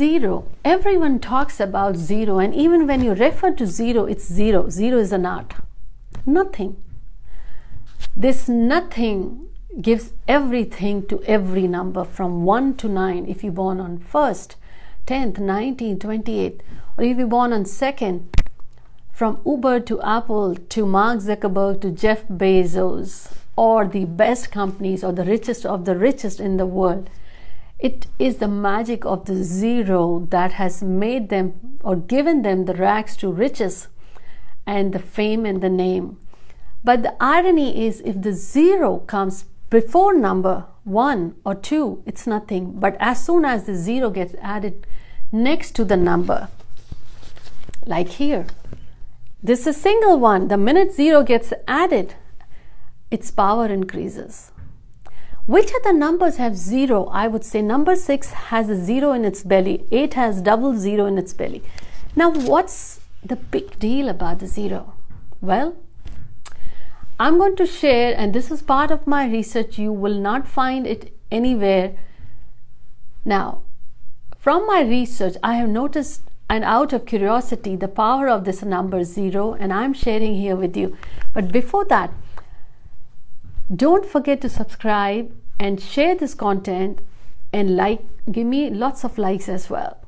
Zero. Everyone talks about zero, and even when you refer to zero, it's zero. Zero is an art. Nothing. This nothing gives everything to every number from 1 to 9. If you're born on 1st, 10th, 19th, 28th, or if you're born on 2nd, from Uber to Apple to Mark Zuckerberg to Jeff Bezos, or the best companies or the richest of the richest in the world, it is the magic of the zero that has made them or given them the rags to riches and the fame and the name. But the irony is, if the zero comes before number 1 or 2, it's nothing. But as soon as the zero gets added next to the number, like here, this is single one. The minute zero gets added, its power increases. Which of the numbers have zero? I would say number 6 has a zero in its belly. 8 has double zero in its belly. Now, what's the big deal about the zero? Well, I'm going to share, and this is part of my research. You will not find it anywhere. Now, from my research, I have noticed, and out of curiosity, the power of this number zero, and I'm sharing here with you. But before that, don't forget to subscribe and share this content, and like, give me lots of likes as well.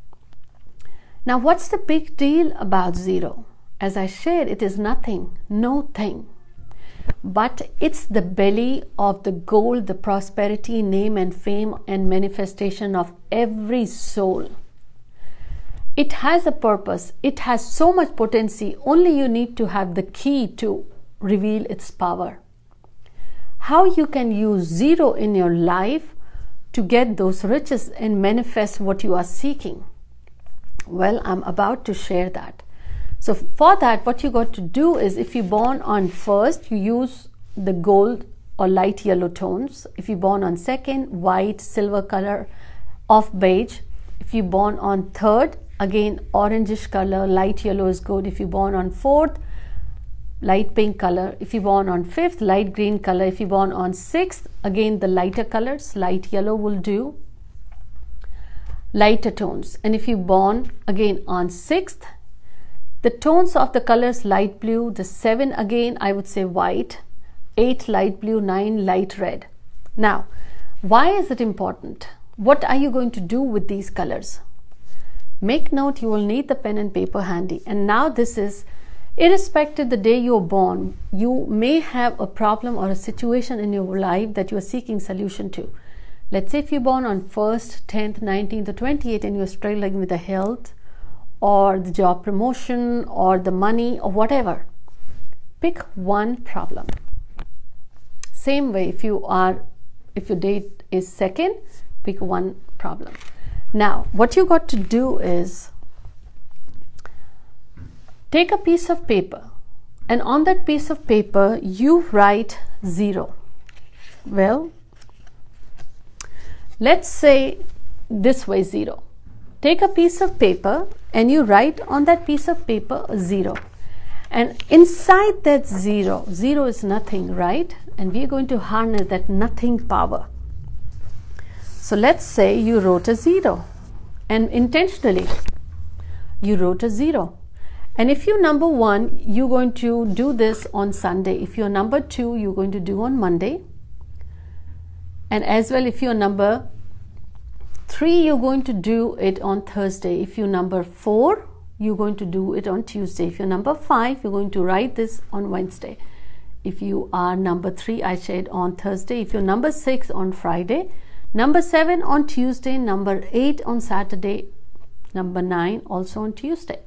Now, what's the big deal about zero? As I shared, it is nothing, no thing. But it's the belly of the gold, the prosperity, name and fame and manifestation of every soul. It has a purpose. It has so much potency. Only you need to have the key to reveal its power. How you can use zero in your life to get those riches and manifest what you are seeking? Well, I'm about to share that. So for that, what you got to do is, if you're born on 1st, you use the gold or light yellow tones. If you're born on 2nd, white, silver color, off beige. If you're born on 3rd, again, orangish color, light yellow is good. If you're born on 4th, light pink color. If you're born on 5th, light green color. If you're born on 6th, again, the lighter colors, light yellow will do. Lighter tones. And if you're born again on 6th, the tones of the colors light blue, the 7 again I would say white, 8 light blue, 9 light red. Now, why is it important? What are you going to do with these colors? Make note, you will need the pen and paper handy. And now this is, irrespective of the day you are born, you may have a problem or a situation in your life that you are seeking solution to. Let's say if you're born on 1st, 10th, 19th or 28th and you're struggling with the health, or the job promotion, or the money, or whatever. Pick one problem. Same way, if your date is 2nd, pick one problem. Now, what you got to do is, take a piece of paper, and on that piece of paper, you write zero. Well, let's say this way, zero. Take a piece of paper and you write on that piece of paper a zero. And inside that zero, zero is nothing, right? And we're going to harness that nothing power. So let's say you wrote a zero, and intentionally you wrote a zero. And if you're number 1, you're going to do this on Sunday. If you're number 2, you're going to do on Monday. And as well, if you're number 3, you're going to do it on Thursday. If you're number 4, you're going to do it on Tuesday. If you're number 5, you're going to write this on Wednesday. If you are number 3, I shared on Thursday. If you're number 6, on Friday. Number 7 on Tuesday. Number 8 on Saturday. Number 9 also on Tuesday.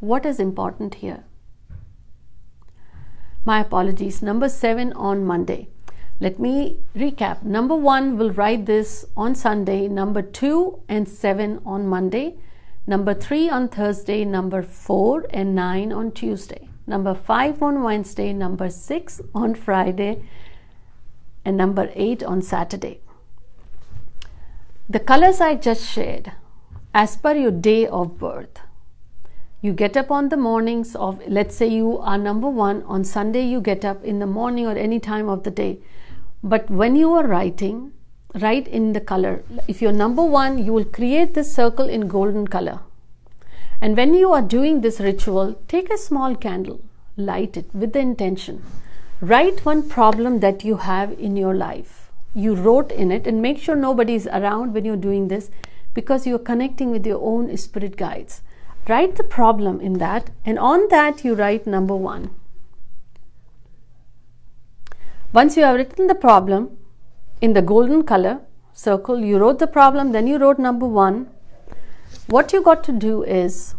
What is important here? My apologies. Number 7 on Monday. Let me recap. Number 1 will write this on Sunday, number 2 and 7 on Monday, number 3 on Thursday, number 4 and 9 on Tuesday, number 5 on Wednesday, number 6 on Friday, and number 8 on Saturday. The colors I just shared, as per your day of birth. You get up on the mornings of, let's say you are number 1, on Sunday you get up in the morning or any time of the day. But when you are writing, write in the color. If you're number one, you will create this circle in golden color. And when you are doing this ritual, take a small candle, light it with the intention. Write one problem that you have in your life. You wrote in it, and make sure nobody is around when you're doing this, because you're connecting with your own spirit guides. Write the problem in that, and on that you write number one. Once you have written the problem in the golden color circle, you wrote the problem, then you wrote number one. What you got to do is,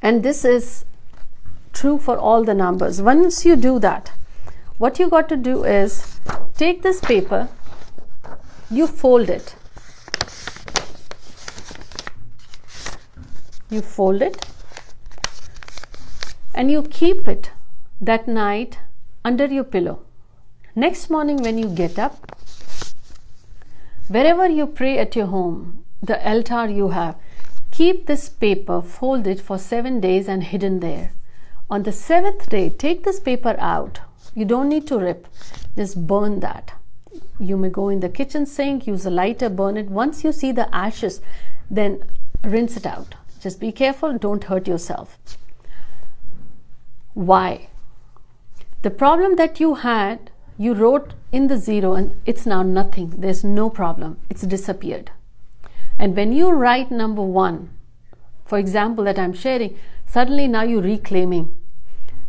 and this is true for all the numbers, once you do that, what you got to do is take this paper, you fold it. You fold it and you keep it that night under your pillow. Next morning when you get up, wherever you pray at your home, the altar you have, keep this paper folded for 7 days and hidden there. On the 7th day, take this paper out. You don't need to rip, just burn that. You may go in the kitchen sink, use a lighter, burn it. Once you see the ashes, then rinse it out. Just be careful, don't hurt yourself. Why? The problem that you had, you wrote in the zero and it's now nothing. There's no problem. It's disappeared. And when you write number one, for example, that I'm sharing, suddenly now you're reclaiming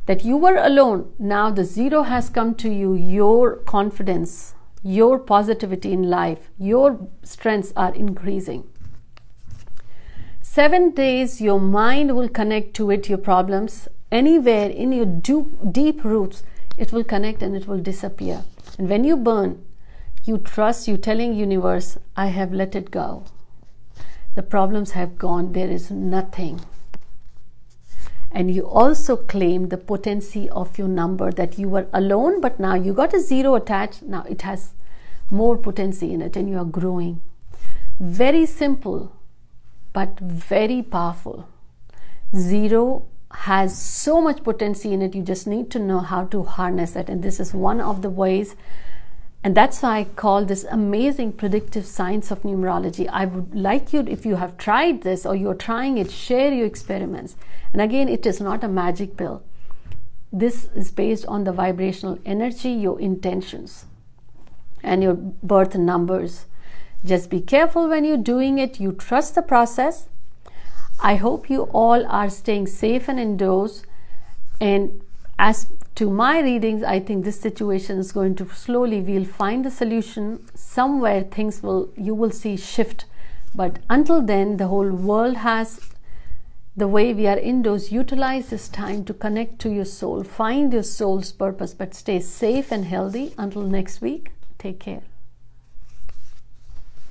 that you were alone. Now the zero has come to you. Your confidence, your positivity in life, your strengths are increasing. 7 days, your mind will connect to it, your problems. Anywhere in your deep roots, it will connect and it will disappear. And when you burn, you trust, you're telling universe, I have let it go. The problems have gone, there is nothing. And you also claim the potency of your number, that you were alone, but now you got a zero attached, now it has more potency in it and you are growing. Very simple, but very powerful. Zero has so much potency in it, you just need to know how to harness it, and this is one of the ways, and that's why I call this amazing predictive science of numerology. I would like you, if you have tried this or you're trying it, share your experiments. And again, it is not a magic pill. This is based on the vibrational energy, your intentions and your birth numbers. Just be careful when you're doing it. You trust the process. I hope you all are staying safe and indoors. And as to my readings, I think this situation is going to slowly, we'll find the solution. Somewhere things will, you will see shift. But until then, the whole world has, the way we are indoors, utilize this time to connect to your soul. Find your soul's purpose, but stay safe and healthy. Until next week, take care.